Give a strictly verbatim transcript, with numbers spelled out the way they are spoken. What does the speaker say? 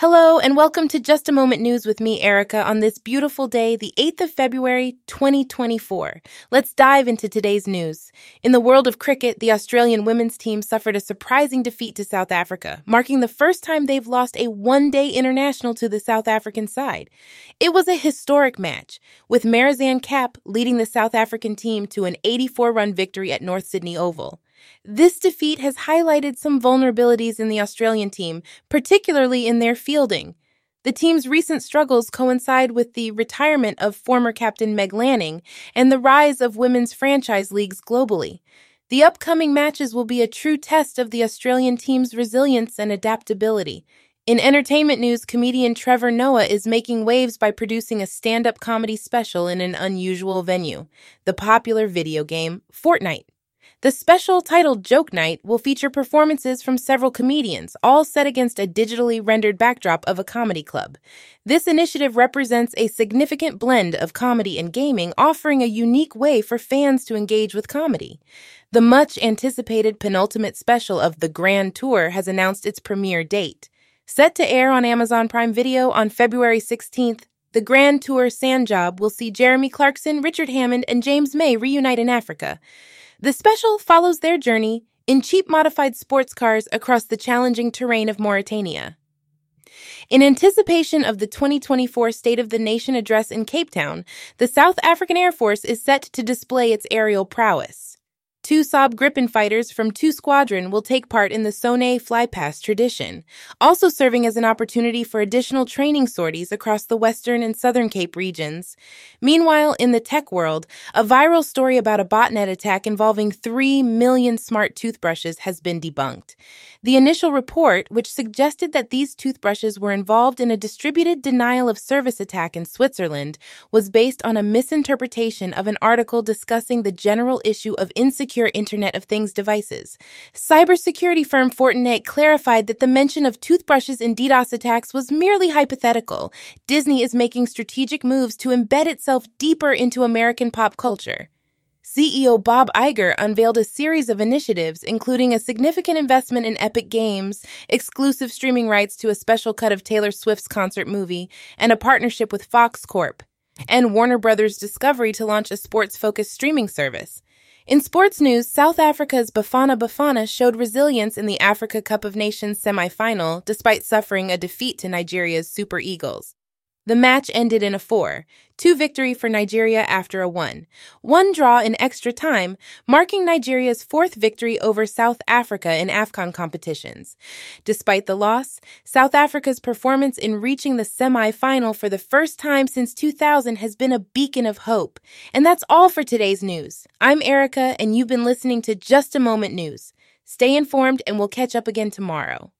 Hello and welcome to Just a Moment News with me, Erica, on this beautiful day, the eighth of February, twenty twenty-four. Let's dive into today's news. In the world of cricket, the Australian women's team suffered a surprising defeat to South Africa, marking the first time they've lost a one-day international to the South African side. It was a historic match, with Marizanne Kapp leading the South African team to an eighty-four run victory at North Sydney Oval. This defeat has highlighted some vulnerabilities in the Australian team, particularly in their fielding. The team's recent struggles coincide with the retirement of former captain Meg Lanning and the rise of women's franchise leagues globally. The upcoming matches will be a true test of the Australian team's resilience and adaptability. In entertainment news, comedian Trevor Noah is making waves by producing a stand-up comedy special in an unusual venue, the popular video game Fortnite. The special, titled Joke Night, will feature performances from several comedians, all set against a digitally rendered backdrop of a comedy club. This initiative represents a significant blend of comedy and gaming, offering a unique way for fans to engage with comedy. The much-anticipated penultimate special of The Grand Tour has announced its premiere date. Set to air on Amazon Prime Video on February sixteenth, The Grand Tour Sandjob will see Jeremy Clarkson, Richard Hammond, and James May reunite in Africa. The special follows their journey in cheap modified sports cars across the challenging terrain of Mauritania. In anticipation of the twenty twenty-four State of the Nation address in Cape Town, the South African Air Force is set to display its aerial prowess. Two Saab Gripen fighters from Two Squadron will take part in the Sone Flypast tradition, also serving as an opportunity for additional training sorties across the Western and Southern Cape regions. Meanwhile, in the tech world, a viral story about a botnet attack involving three million smart toothbrushes has been debunked. The initial report, which suggested that these toothbrushes were involved in a distributed denial-of-service attack in Switzerland, was based on a misinterpretation of an article discussing the general issue of insecurity secure Internet of Things devices. Cybersecurity firm Fortinet clarified that the mention of toothbrushes in DDoS attacks was merely hypothetical. Disney is making strategic moves to embed itself deeper into American pop culture. C E O Bob Iger unveiled a series of initiatives, including a significant investment in Epic Games, exclusive streaming rights to a special cut of Taylor Swift's concert movie, and a partnership with Fox Corp and Warner Bros. Discovery to launch a sports-focused streaming service. In sports news, South Africa's Bafana Bafana showed resilience in the Africa Cup of Nations semi-final despite suffering a defeat to Nigeria's Super Eagles. The match ended in a four two victory for Nigeria after a one one draw in extra time, marking Nigeria's fourth victory over South Africa in AFCON competitions. Despite the loss, South Africa's performance in reaching the semi-final for the first time since two thousand has been a beacon of hope. And that's all for today's news. I'm Erica, and you've been listening to Just a Moment News. Stay informed, and we'll catch up again tomorrow.